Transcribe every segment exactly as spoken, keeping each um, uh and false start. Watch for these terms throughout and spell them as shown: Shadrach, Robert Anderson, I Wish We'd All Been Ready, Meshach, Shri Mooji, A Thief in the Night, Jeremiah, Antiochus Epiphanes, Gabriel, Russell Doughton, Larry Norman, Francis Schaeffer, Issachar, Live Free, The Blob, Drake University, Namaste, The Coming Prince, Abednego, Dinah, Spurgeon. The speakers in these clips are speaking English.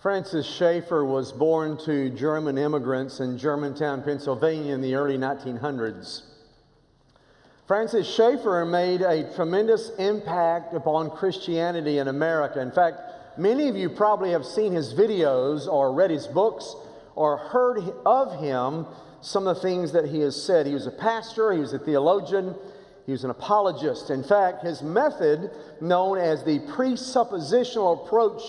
Francis Schaeffer was born to German immigrants in Germantown, Pennsylvania in the early nineteen hundreds. Francis Schaeffer made a tremendous impact upon Christianity in America. In fact, many of you probably have seen his videos or read his books or heard of him, some of the things that he has said. He was a pastor, he was a theologian, he was an apologist. In fact, his method, known as the presuppositional approach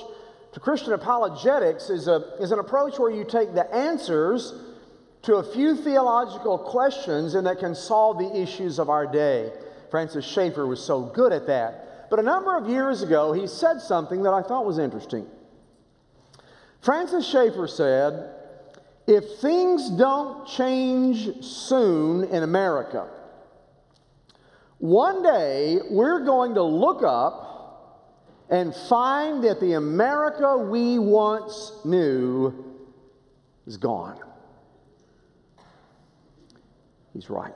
to Christian apologetics, is a is an approach where you take the answers to a few theological questions and that can solve the issues of our day. Francis Schaeffer was so good at that. But a number of years ago, he said something that I thought was interesting. Francis Schaeffer said, "If things don't change soon in America, one day we're going to look up and find that the America we once knew is gone." He's right.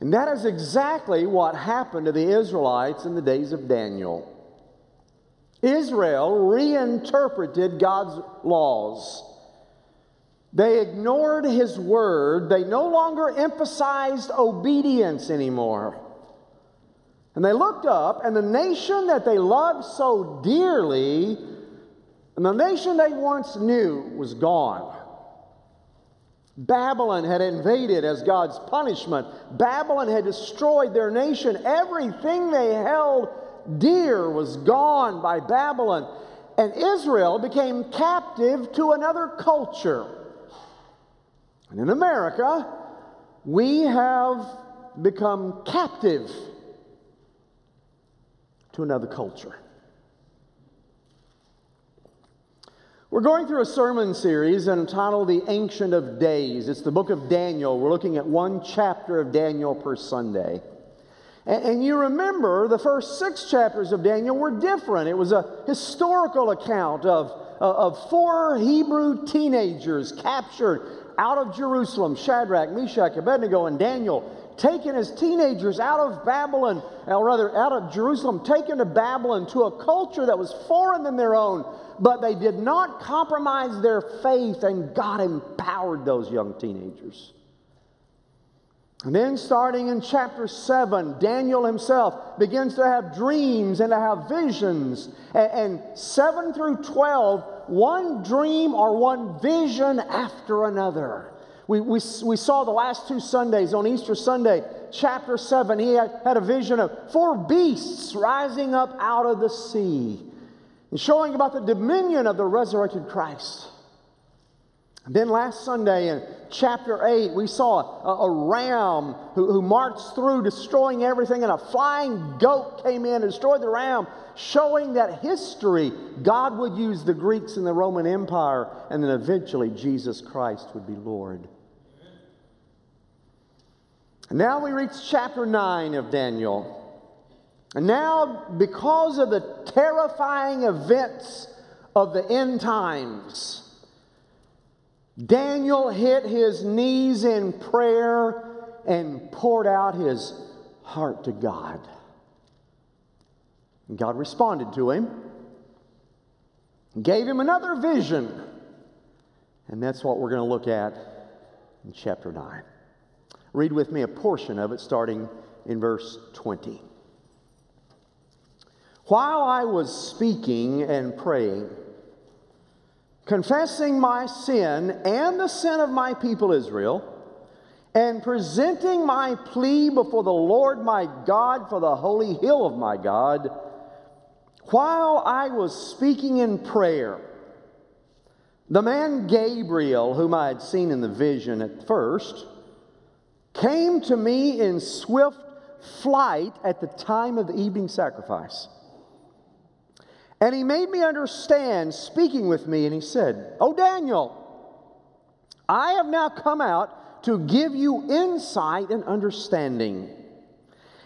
And that is exactly what happened to the Israelites in the days of Daniel. Israel reinterpreted God's laws. They ignored His word. They no longer emphasized obedience anymore. And they looked up, and the nation that they loved so dearly, and the nation they once knew, was gone. Babylon had invaded as God's punishment. Babylon had destroyed their nation. Everything they held dear was gone by Babylon. And Israel became captive to another culture. And in America, we have become captive to another culture. We're going through a sermon series entitled The Ancient of Days. It's the book of Daniel. We're looking at one chapter of Daniel per Sunday. And, and you remember the first six chapters of Daniel were different. It was a historical account of, of four Hebrew teenagers captured out of Jerusalem: Shadrach, Meshach, Abednego, and Daniel. Taken as teenagers out of Babylon, or rather out of Jerusalem, taken to Babylon, to a culture that was foreign than their own, but they did not compromise their faith, and God empowered those young teenagers. And then starting in chapter seven, Daniel himself begins to have dreams and to have visions. And, and seven through twelve, one dream or one vision after another. We, we, we saw the last two Sundays, on Easter Sunday, chapter seven, he had, had a vision of four beasts rising up out of the sea and showing about the dominion of the resurrected Christ. And then last Sunday in chapter eight, we saw a, a ram who, who marched through destroying everything, and a flying goat came in and destroyed the ram, showing that history, God would use the Greeks and the Roman Empire, and then eventually Jesus Christ would be Lord. And now we reach chapter nine of Daniel. And now, because of the terrifying events of the end times, Daniel hit his knees in prayer and poured out his heart to God. And God responded to him, gave him another vision. And that's what we're going to look at in chapter nine. Read with me a portion of it starting in verse twenty. "While I was speaking and praying, confessing my sin and the sin of my people Israel, and presenting my plea before the Lord my God for the holy hill of my God, while I was speaking in prayer, the man Gabriel, whom I had seen in the vision at first, came to me in swift flight at the time of the evening sacrifice. And he made me understand, speaking with me, and he said, 'O Daniel, I have now come out to give you insight and understanding.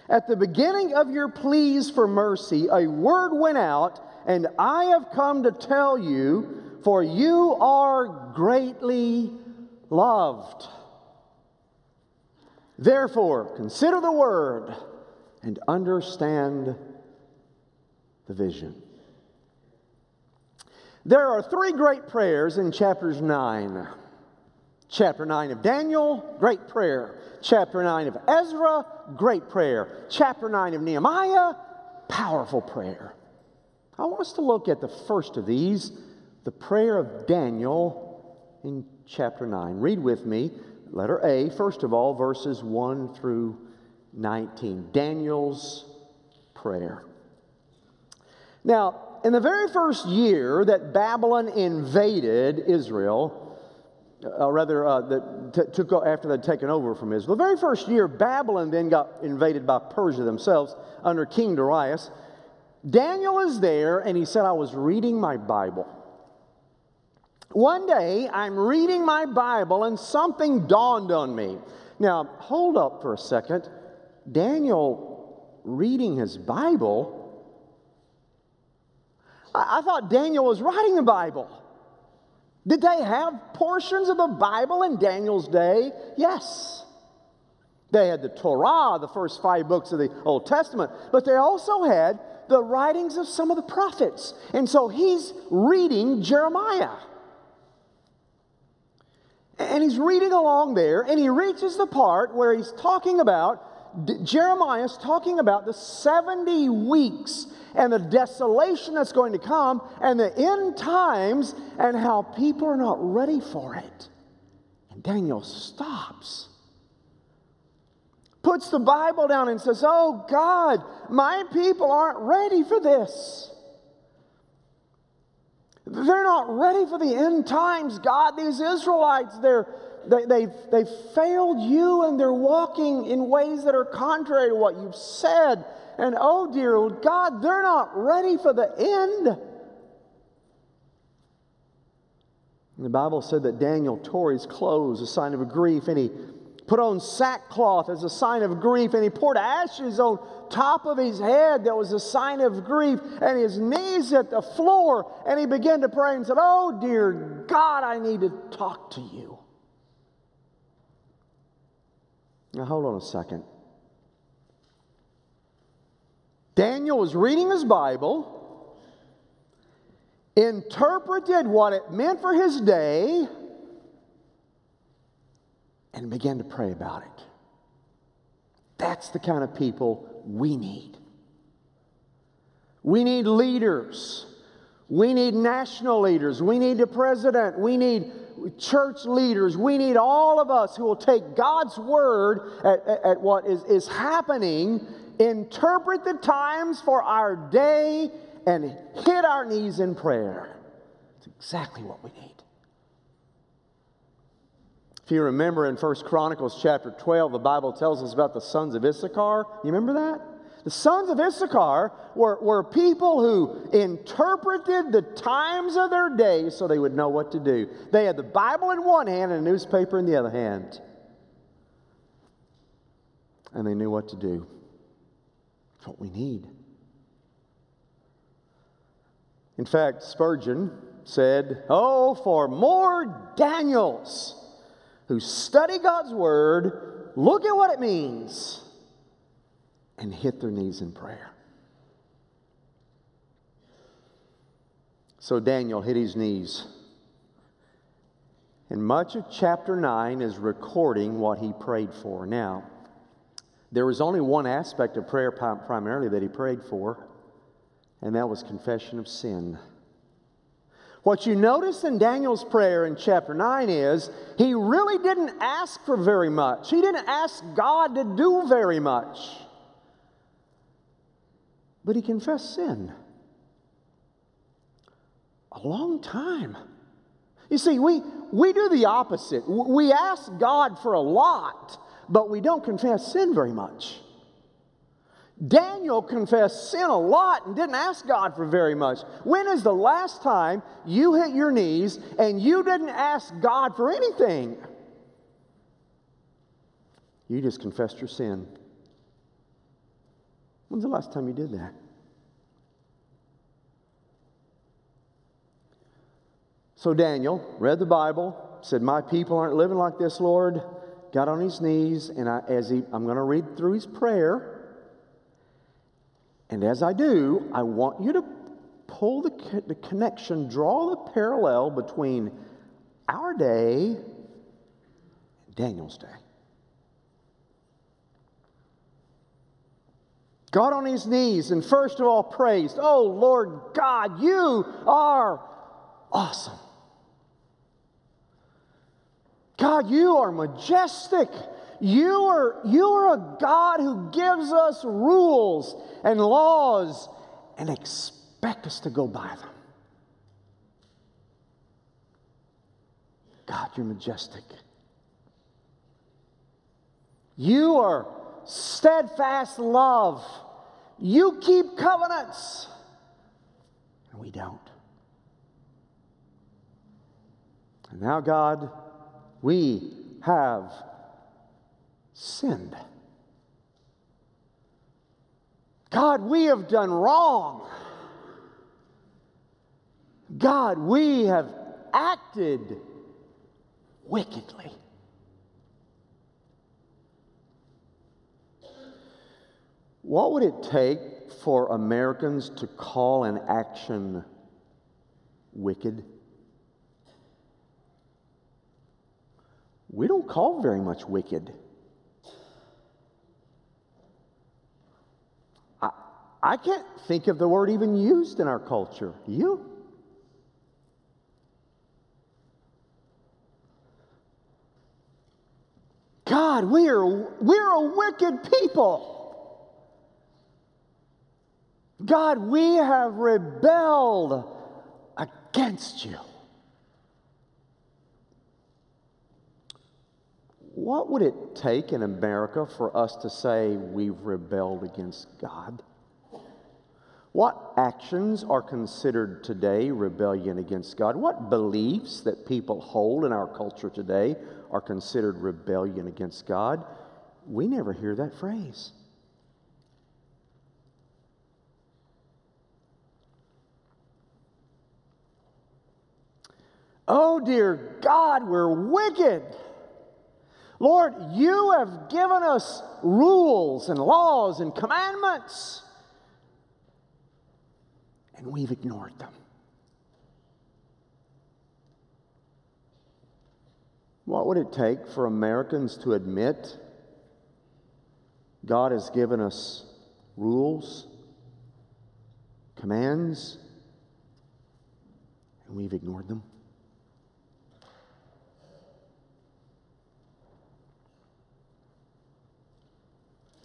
At the beginning of your pleas for mercy, a word went out, and I have come to tell you, for you are greatly loved. Therefore, consider the word and understand the vision.'" There are three great prayers in chapters nine. Chapter nine of Daniel, great prayer. Chapter nine of Ezra, great prayer. Chapter nine of Nehemiah, powerful prayer. I want us to look at the first of these, the prayer of Daniel in chapter nine. Read with me, letter A, first of all, verses one through nineteen. Daniel's prayer. Now, in the very first year that Babylon invaded Israel, Uh, rather, uh, that t- took after they'd taken over from Israel. The very first year, Babylon then got invaded by Persia themselves under King Darius. Daniel is there, and he said, I was reading my Bible. One day, I'm reading my Bible, and something dawned on me. Now, hold up for a second. Daniel reading his Bible? I, I thought Daniel was writing the Bible. Did they have portions of the Bible in Daniel's day? Yes. They had the Torah, the first five books of the Old Testament, but they also had the writings of some of the prophets. And so he's reading Jeremiah. And he's reading along there, and he reaches the part where he's talking about, D- Jeremiah's talking about the seventy weeks and the desolation that's going to come, and the end times, and how people are not ready for it. And Daniel stops, puts the Bible down and says, oh God, my people aren't ready for this. They're not ready for the end times, God. These Israelites, they're, they, they've, they've failed you, and they're walking in ways that are contrary to what you've said. And oh dear God, they're not ready for the end. And the Bible said that Daniel tore his clothes, a sign of grief, and he put on sackcloth as a sign of grief, and he poured ashes on top of his head. That was a sign of grief, and his knees at the floor, and he began to pray and said, oh dear God, I need to talk to you. Now hold on a second. Daniel was reading his Bible, interpreted what it meant for his day, and began to pray about it. That's the kind of people we need. We need leaders. We need national leaders. We need the president. We need church leaders. We need all of us who will take God's word at, at, at what is, is happening, interpret the times for our day, and hit our knees in prayer. It's exactly what we need. If you remember in First Chronicles chapter twelve, the Bible tells us about the sons of Issachar. You remember that? The sons of Issachar were, were people who interpreted the times of their day so they would know what to do. They had the Bible in one hand and a newspaper in the other hand. And they knew what to do. That's what we need. In fact, Spurgeon said, oh, for more Daniels who study God's word, look at what it means, and hit their knees in prayer. So Daniel hit his knees. And much of chapter nine is recording what he prayed for. Now, there was only one aspect of prayer primarily that he prayed for, and that was confession of sin. What you notice in Daniel's prayer in chapter nine is he really didn't ask for very much. He didn't ask God to do very much. But he confessed sin. A long time. You see, we, we do the opposite. We ask God for a lot, but we don't confess sin very much. Daniel confessed sin a lot and didn't ask God for very much. When is the last time you hit your knees and you didn't ask God for anything? You just confessed your sin. When's the last time you did that? So Daniel read the Bible, said, my people aren't living like this, Lord. Got on his knees, and I, as he, I'm going to read through his prayer. And as I do, I want you to pull the, the connection, draw the parallel between our day and Daniel's day. God on his knees and first of all praised, "Oh Lord God, you are awesome. God, you are majestic. You are, you are a God who gives us rules and laws and expect us to go by them. God, you're majestic. You are steadfast love. You keep covenants. And we don't. And now, God, we have sinned. God, we have done wrong. God, we have acted wickedly." What would it take for Americans to call an action wicked? We don't call very much wicked. I, I can't think of the word even used in our culture. You? God, we are, we're a wicked people. God, we have rebelled against you. What would it take in America for us to say we've rebelled against God? What actions are considered today rebellion against God? What beliefs that people hold in our culture today are considered rebellion against God? We never hear that phrase. Oh, dear God, we're wicked. Lord, you have given us rules and laws and commandments, and we've ignored them. What would it take for Americans to admit God has given us rules, commands, and we've ignored them?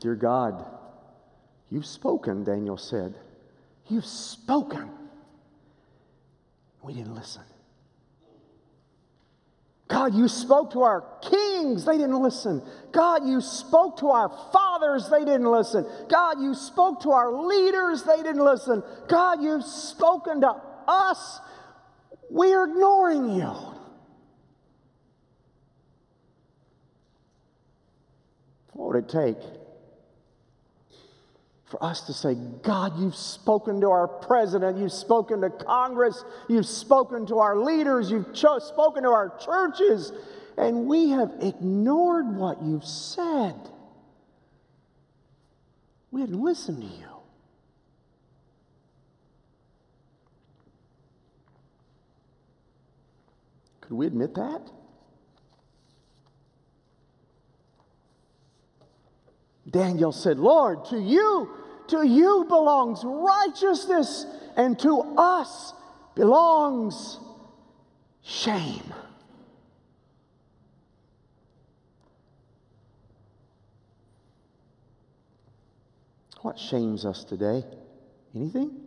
Dear God, you've spoken, Daniel said. You've spoken. We didn't listen. God, you spoke to our kings. They didn't listen. God, you spoke to our fathers. They didn't listen. God, you spoke to our leaders. They didn't listen. God, you've spoken to us. We're ignoring you. What would it take for us to say, God, you've spoken to our president, you've spoken to Congress, you've spoken to our leaders, you've cho- spoken to our churches, and we have ignored what you've said. We didn't listen to you. Could we admit that? Daniel said, Lord, to you, to you belongs righteousness, and to us belongs shame. What shames us today? Anything?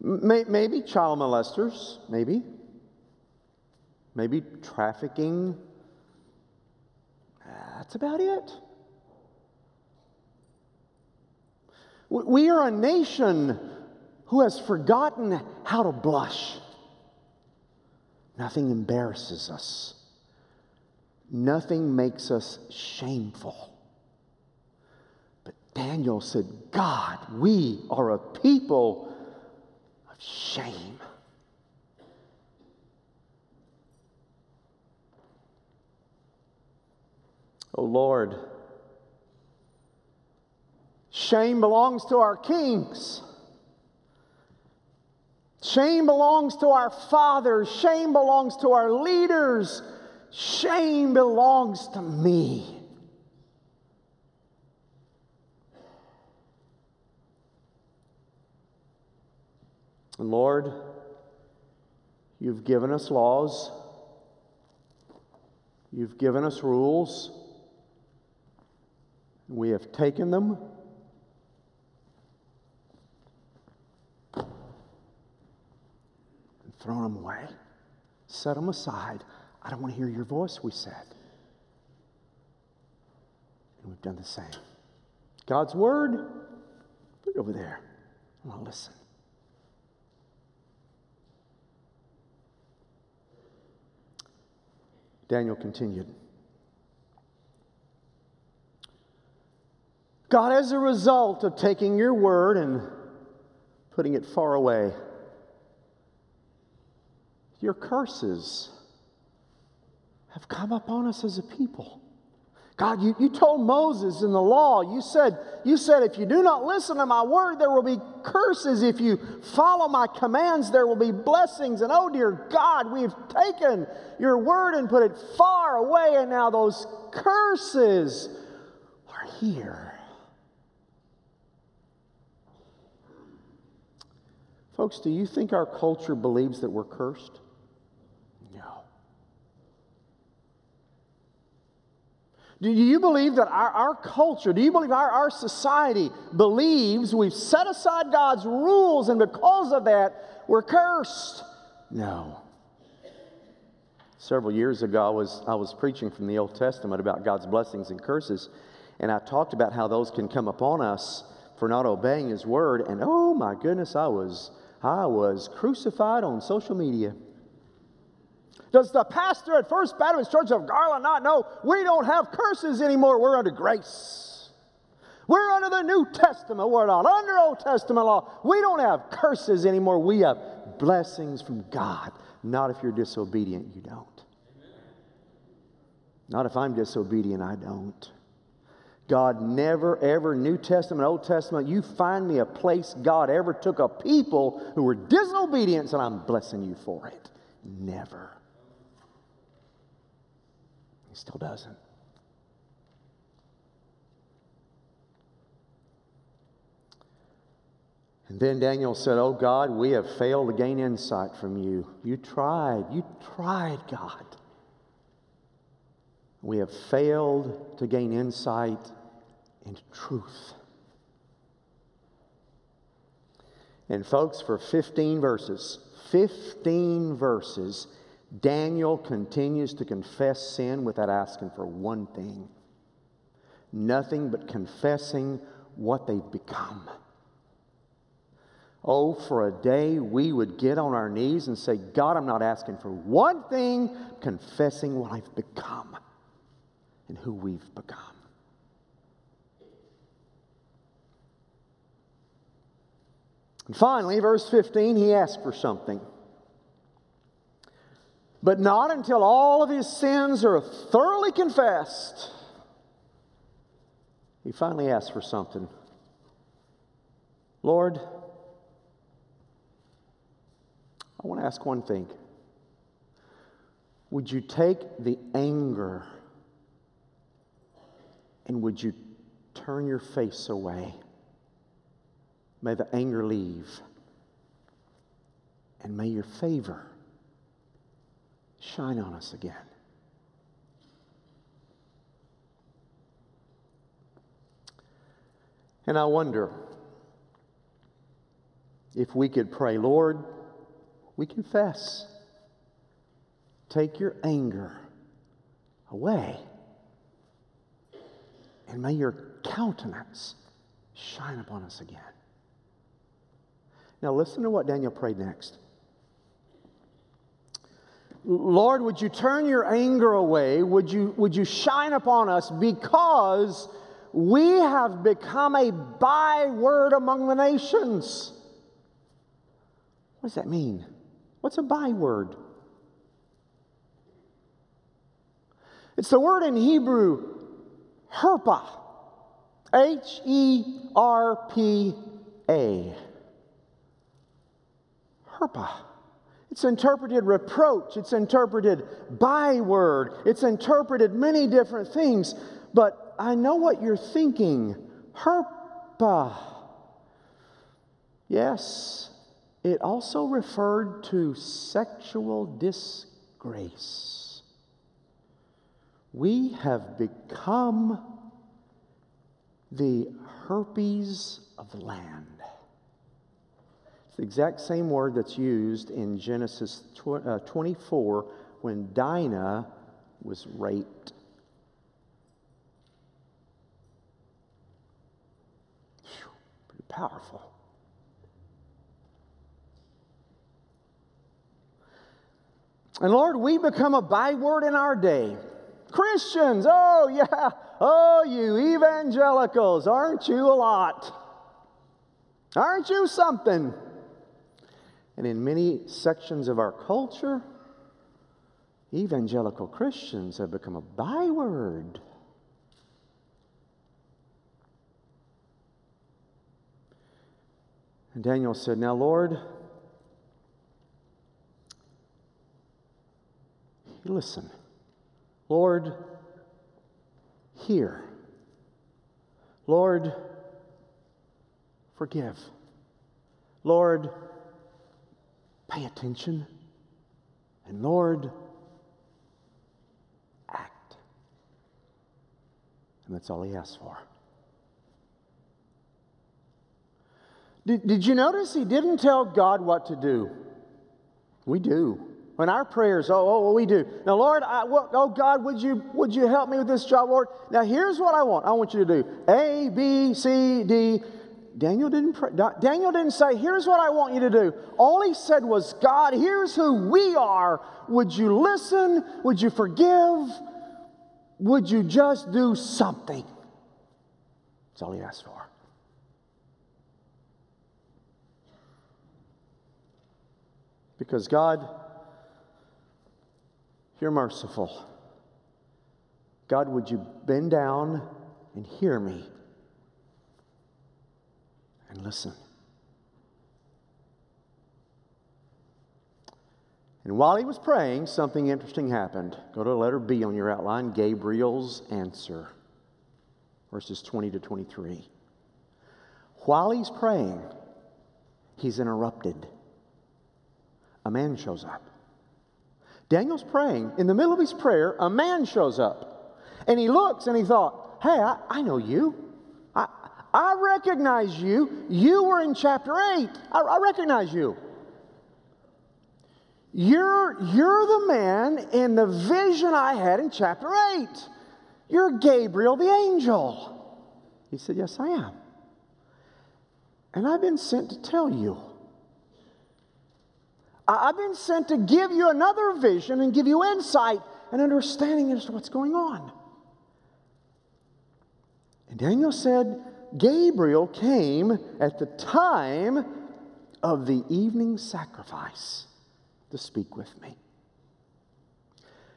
Maybe child molesters, maybe. Maybe trafficking. That's about it. We are a nation who has forgotten how to blush. Nothing embarrasses us. Nothing makes us shameful. But Daniel said, God, we are a people of shame. Oh Lord, Shame belongs to our kings. Shame belongs to our fathers. Shame belongs to our leaders. Shame belongs to me. And Lord, you've given us laws. You've given us rules. We have taken them. And thrown them away. Set them aside. I don't want to hear your voice, we said. And we've done the same. God's word, put it over there. I want to listen. Daniel continued. God, as a result of taking your word and putting it far away, your curses have come upon us as a people. God, you, you told Moses in the law, you said, you said, if you do not listen to my word, there will be curses. If you follow my commands, there will be blessings. And oh dear God, we've taken your word and put it far away, and now those curses are here. Folks, do you think our culture believes that we're cursed? Do you believe that our, our culture, do you believe our, our society believes we've set aside God's rules and because of that, we're cursed? No. Several years ago, I was, I was preaching from the Old Testament about God's blessings and curses, and I talked about how those can come upon us for not obeying His Word, and oh my goodness, I was, I was crucified on social media. Does the pastor at First Baptist Church of Garland not know we don't have curses anymore? We're under grace. We're under the New Testament. We're not under Old Testament law. We don't have curses anymore. We have blessings from God. Not if you're disobedient, you don't. Not if I'm disobedient, I don't. God never, ever, New Testament, Old Testament, you find me a place God ever took a people who were disobedient and I'm blessing you for it. Never. He still doesn't. And then Daniel said, oh God, we have failed to gain insight from you. You tried. You tried, God. We have failed to gain insight into truth. And folks, for fifteen verses, fifteen verses, Daniel continues to confess sin without asking for one thing. Nothing but confessing what they've become. Oh, for a day we would get on our knees and say, God, I'm not asking for one thing, confessing what I've become and who we've become. And finally, verse fifteen, he asked for something. But not until all of his sins are thoroughly confessed. He finally asked for something. Lord, I want to ask one thing. Would you take the anger and would you turn your face away? May the anger leave and may your favor shine on us again. And I wonder if we could pray, Lord, we confess. Take your anger away. And may your countenance shine upon us again. Now listen to what Daniel prayed next. Lord, would you turn your anger away? Would you, would you shine upon us? Because we have become a byword among the nations. What does that mean? What's a byword? It's the word in Hebrew, herpa. H E R P A. Herpa. It's interpreted reproach. It's interpreted byword. It's interpreted many different things. But I know what you're thinking. Herpa. Yes, it also referred to sexual disgrace. We have become the herpes of the land. It's the exact same word that's used in Genesis twenty-four when Dinah was raped. Whew, pretty powerful. And Lord, we become a byword in our day. Christians, oh yeah, oh you evangelicals, aren't you a lot? Aren't you something? And in many sections of our culture, evangelical Christians have become a byword. And Daniel said, now Lord, listen, Lord, hear. Lord, forgive. Lord, pay attention. And Lord, act. And that's all he asked for. Did, did you notice he didn't tell God what to do? We do. When our prayers, oh, oh, we do. Now, Lord, I, oh, God, would you, would you help me with this job, Lord? Now, here's what I want. I want you to do A, B, C, D. Daniel didn't pray, Daniel didn't say, here's what I want you to do. All he said was, God, here's who we are. Would you listen? Would you forgive? Would you just do something? That's all he asked for. Because God, you're merciful. God, would you bend down and hear me and listen? And while he was praying, something interesting happened. Go to letter B on your outline, Gabriel's answer, verses twenty to twenty-three. While he's praying, he's interrupted. A man shows up. Daniel's praying. In the middle of his prayer, a man shows up. And he looks and he thought, hey, I, I know you. I, I recognize you. You were in chapter eight. I, I recognize you. You're, you're the man in the vision I had in chapter eight. You're Gabriel the angel. He said, yes, I am. And I've been sent to tell you. I've been sent to give you another vision and give you insight and understanding as to what's going on. And Daniel said, Gabriel came at the time of the evening sacrifice to speak with me.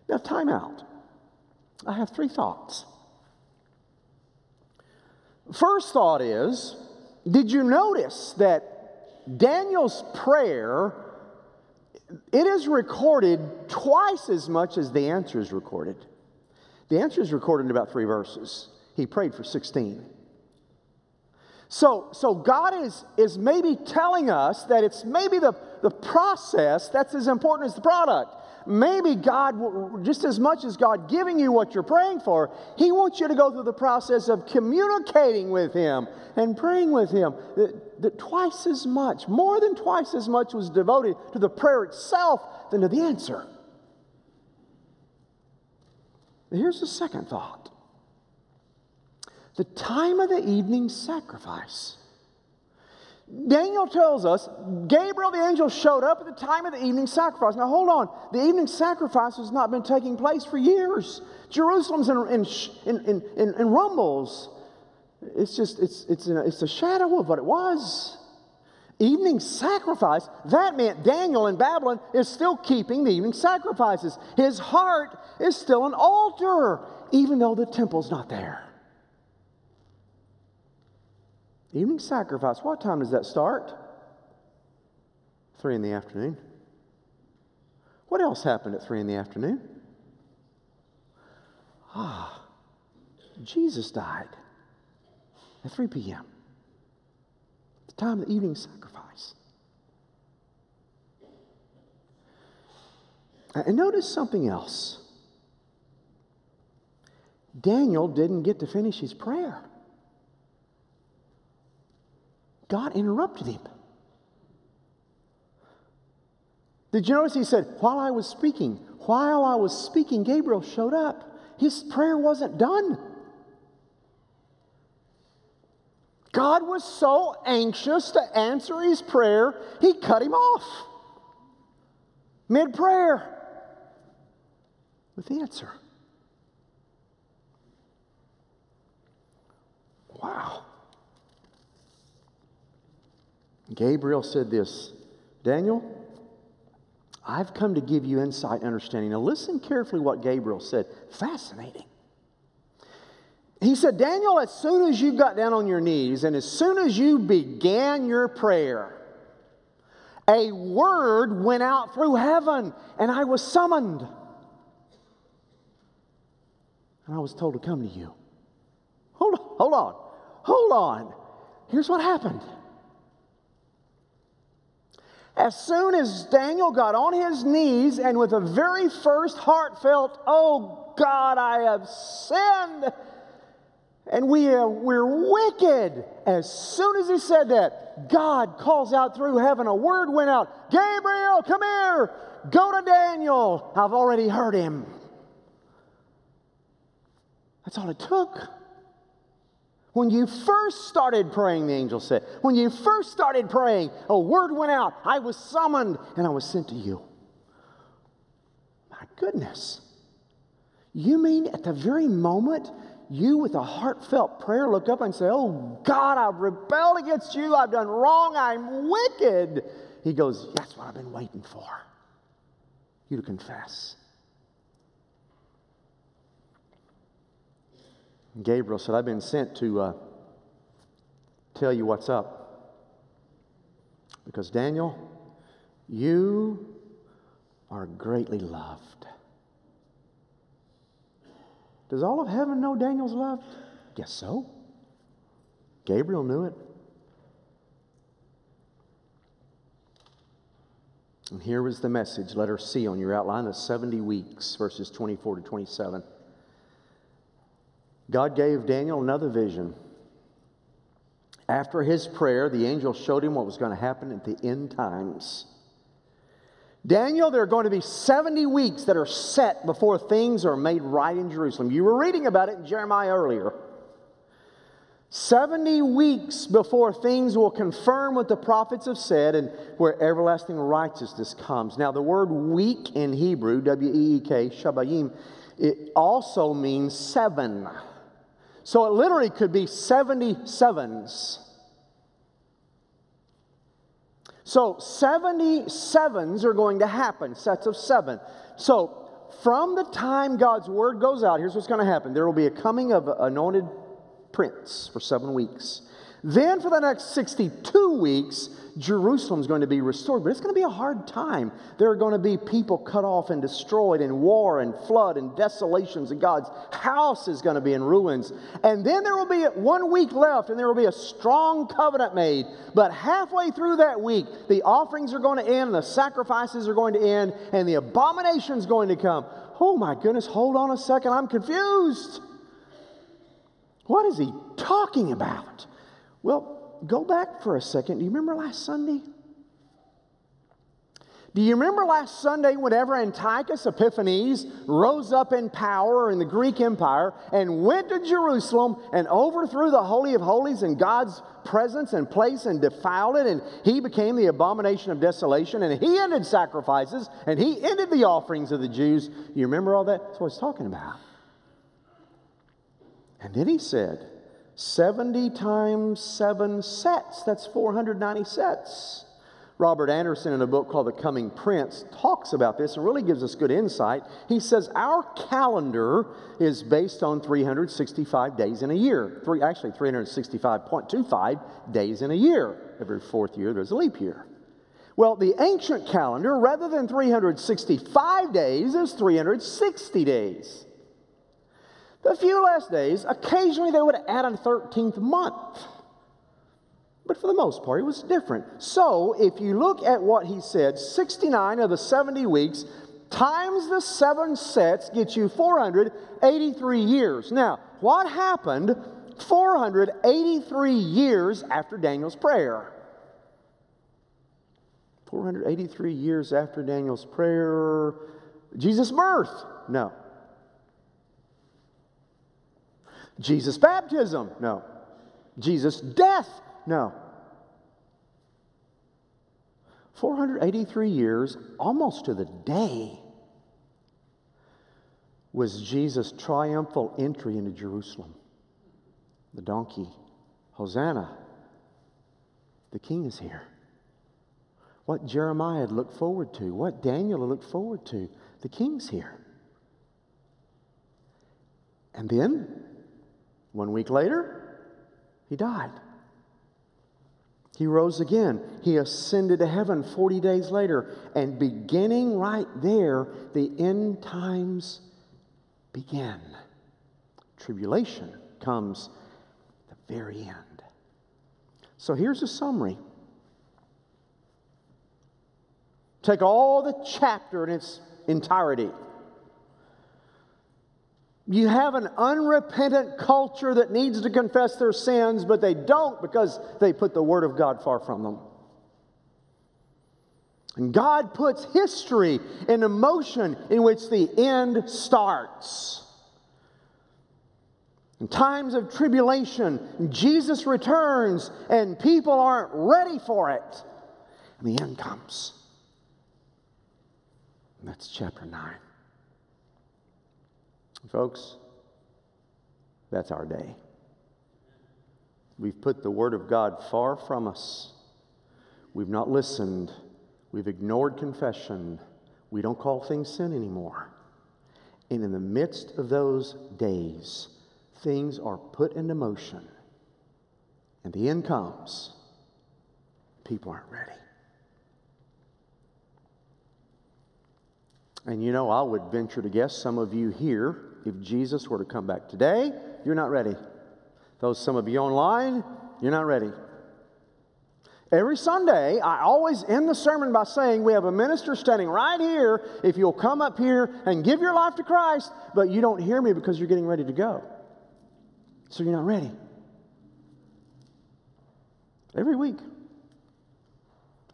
Now, time out. I have three thoughts. First thought is, did you notice that Daniel's prayer, it is recorded twice as much as the answer is recorded. The answer is recorded in about three verses. He prayed for sixteen. So, so God is, is maybe telling us that it's maybe the, the process that's as important as the product. Maybe God, just as much as God giving you what you're praying for, He wants you to go through the process of communicating with Him and praying with Him. That, that twice as much, more than twice as much was devoted to the prayer itself than to the answer. Here's the second thought. The time of the evening sacrifice. Daniel tells us Gabriel the angel showed up at the time of the evening sacrifice. Now hold on. The evening sacrifice has not been taking place for years. Jerusalem's in, in, in, in, in rumbles. It's just, it's, it's, a, it's a shadow of what it was. Evening sacrifice, that meant Daniel in Babylon is still keeping the evening sacrifices. His heart is still an altar, even though the temple's not there. The evening sacrifice, what time does that start? Three in the afternoon. What else happened at three in the afternoon? Ah, Jesus died at three p.m., the time of the evening sacrifice. And notice something else. Daniel didn't get to finish his prayer. God interrupted him. Did you notice he said, while I was speaking, while I was speaking, Gabriel showed up. His prayer wasn't done. God was so anxious to answer his prayer, he cut him off mid-prayer with the answer. Wow. Gabriel said this, Daniel, I've come to give you insight and understanding. Now listen carefully what Gabriel said. Fascinating. He said, Daniel, as soon as you got down on your knees and as soon as you began your prayer, a word went out through heaven, and I was summoned. And I was told to come to you. Hold on, hold on, hold on. Here's what happened. As soon as Daniel got on his knees and with a very first heartfelt, oh God, I have sinned, and we are, we're wicked. As soon as he said that, God calls out through heaven. A word went out, Gabriel, come here. Go to Daniel. I've already heard him. That's all it took. When you first started praying, the angel said, when you first started praying, a word went out. I was summoned and I was sent to you. My goodness. You mean at the very moment you with a heartfelt prayer look up and say, oh God, I've rebelled against you. I've done wrong. I'm wicked. He goes, that's what I've been waiting for. You to confess. Gabriel said, I've been sent to uh, tell you what's up. Because Daniel, you are greatly loved. Does all of heaven know Daniel's loved? Guess so. Gabriel knew it. And here was the message, letter C on your outline, the seventy weeks, verses twenty-four to twenty-seven. God gave Daniel another vision. After his prayer, the angel showed him what was going to happen at the end times. Daniel, there are going to be seventy weeks that are set before things are made right in Jerusalem. You were reading about it in Jeremiah earlier. seventy weeks before things will confirm what the prophets have said and where everlasting righteousness comes. Now, the word week in Hebrew, W E E K, shabayim, it also means seven. So it literally could be seventy sevens. So seventy sevens are going to happen, sets of seven. So from the time God's word goes out, here's what's going to happen. There will be a coming of an anointed prince for seven weeks. Then for the next sixty-two weeks, Jerusalem's going to be restored. But it's going to be a hard time. There are going to be people cut off and destroyed, and war and flood and desolations, and God's house is going to be in ruins. And then there will be one week left, and there will be a strong covenant made. But halfway through that week, the offerings are going to end, the sacrifices are going to end, and the abomination's going to come. Oh my goodness, hold on a second, I'm confused. What is he talking about? Well, go back for a second. Do you remember last Sunday? Do you remember last Sunday whenever Antiochus Epiphanes rose up in power in the Greek Empire and went to Jerusalem and overthrew the Holy of Holies in God's presence and place and defiled it, and he became the abomination of desolation, and he ended sacrifices, and he ended the offerings of the Jews? You remember all that? That's what he's talking about. And then he said, seventy times seven sets, that's four hundred ninety sets. Robert Anderson, in a book called The Coming Prince, talks about this and really gives us good insight. He says our calendar is based on three hundred sixty-five days in a year. Three, actually, three hundred sixty-five point two five days in a year. Every fourth year, there's a leap year. Well, the ancient calendar, rather than three hundred sixty-five days, is three hundred sixty days. The few less days, occasionally they would add a thirteenth month. But for the most part, it was different. So, if you look at what he said, sixty-nine of the seventy weeks times the seven sets gets you four hundred eighty-three years. Now, what happened four hundred eighty-three years after Daniel's prayer? four hundred eighty-three years after Daniel's prayer, Jesus' birth? No. Jesus' baptism? No. Jesus' death? No. four hundred eighty-three years, almost to the day, was Jesus' triumphal entry into Jerusalem. The donkey, Hosanna, the king is here. What Jeremiah had looked forward to, what Daniel had looked forward to, the king's here. And then, one week later, he died. He rose again. He ascended to heaven forty days later. And beginning right there, the end times begin. Tribulation comes at the very end. So here's a summary. Take all the chapter in its entirety. You have an unrepentant culture that needs to confess their sins, but they don't because they put the Word of God far from them. And God puts history into motion in which the end starts. In times of tribulation, Jesus returns and people aren't ready for it. And the end comes. And that's chapter nine. Folks, that's our day. We've put the Word of God far from us. We've not listened. We've ignored confession. We don't call things sin anymore. And in the midst of those days, things are put into motion. And the end comes. People aren't ready. And you know, I would venture to guess some of you here, if Jesus were to come back today, you're not ready. Those some of you online, you're not ready. Every Sunday, I always end the sermon by saying we have a minister standing right here. If you'll come up here and give your life to Christ, but you don't hear me because you're getting ready to go. So you're not ready. Every week.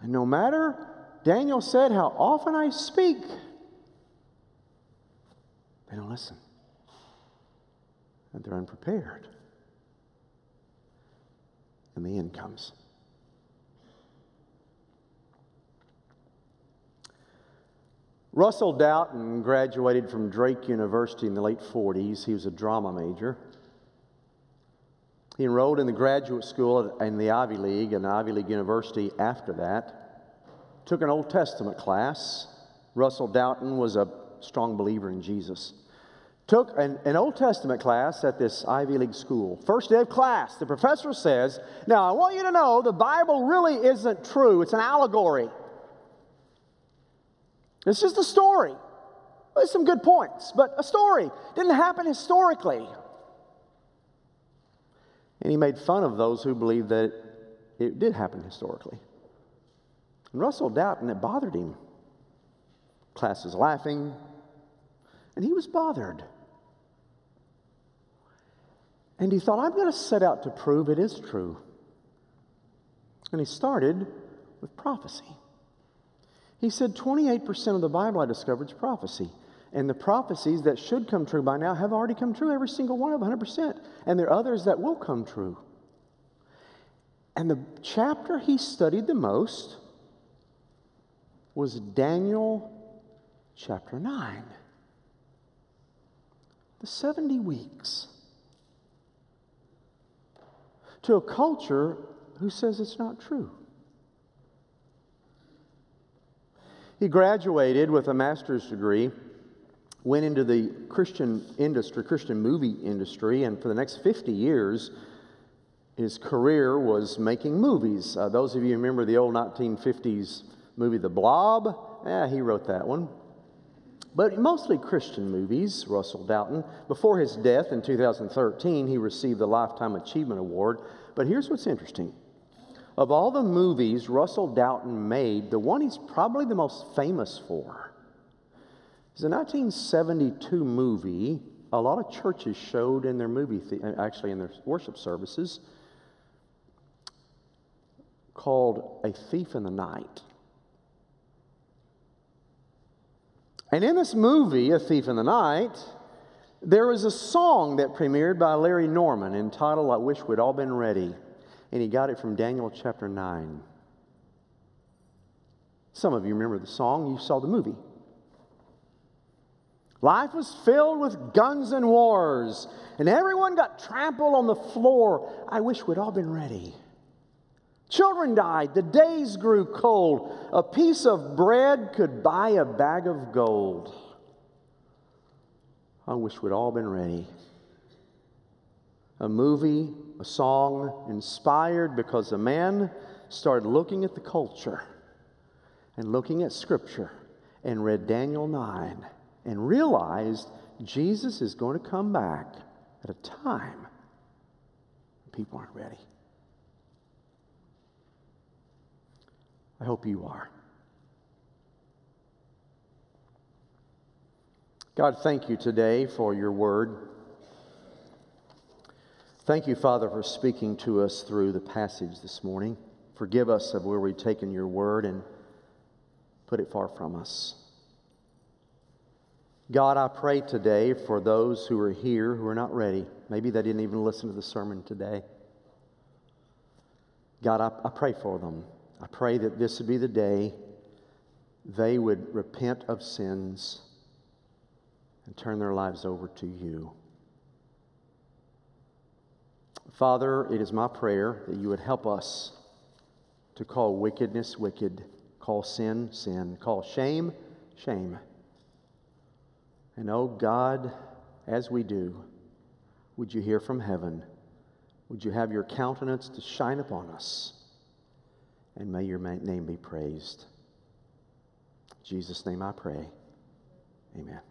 And no matter, Daniel said, how often I speak, they don't listen. And they're unprepared. And the end comes. Russell Doughton graduated from Drake University in the late forties. He was a drama major. He enrolled in the graduate school in the Ivy League and Ivy League University after that. Took an Old Testament class. Russell Doughton was a strong believer in Jesus. Took an, an Old Testament class at this Ivy League school. First day of class, the professor says, now I want you to know the Bible really isn't true. It's an allegory. It's just a story. There's some good points, but a story. Didn't happen historically. And he made fun of those who believed that it, it did happen historically. And Russell Doughton, it bothered him. Class is laughing. And he was bothered. And he thought, I'm going to set out to prove it is true. And he started with prophecy. He said, twenty-eight percent of the Bible I discovered is prophecy. And the prophecies that should come true by now have already come true, every single one of them, one hundred percent. And there are others that will come true. And the chapter he studied the most was Daniel chapter nine. The seventy weeks to a culture who says it's not true. He graduated with a master's degree, went into the Christian industry, Christian movie industry, and for the next fifty years, his career was making movies. Uh, those of you who remember the old nineteen fifties movie, The Blob, eh, he wrote that one. But mostly Christian movies, Russell Doughton. Before his death in two thousand thirteen, he received the Lifetime Achievement Award. But here's what's interesting. Of all the movies Russell Doughton made, the one he's probably the most famous for is a nineteen seventy-two movie a lot of churches showed in their movie, the- actually in their worship services, called A Thief in the Night. And in this movie, A Thief in the Night, there was a song that premiered by Larry Norman entitled, I Wish We'd All Been Ready. And he got it from Daniel chapter nine. Some of you remember the song. You saw the movie. Life was filled with guns and wars, and everyone got trampled on the floor. I wish we'd all been ready. Children died. The days grew cold. A piece of bread could buy a bag of gold. I wish we'd all been ready. A movie, a song inspired because a man started looking at the culture and looking at Scripture and read Daniel nine and realized Jesus is going to come back at a time people aren't ready. I hope you are. God, thank you today for your word. Thank you, Father, for speaking to us through the passage this morning. Forgive us of where we've taken your word and put it far from us. God, I pray today for those who are here who are not ready. Maybe they didn't even listen to the sermon today. God, I, I pray for them. I pray that this would be the day they would repent of sins and turn their lives over to you. Father, it is my prayer that you would help us to call wickedness wicked, call sin sin, call shame shame. And oh God, as we do, would you hear from heaven? Would you have your countenance to shine upon us? And may your name be praised. In Jesus' name I pray. Amen.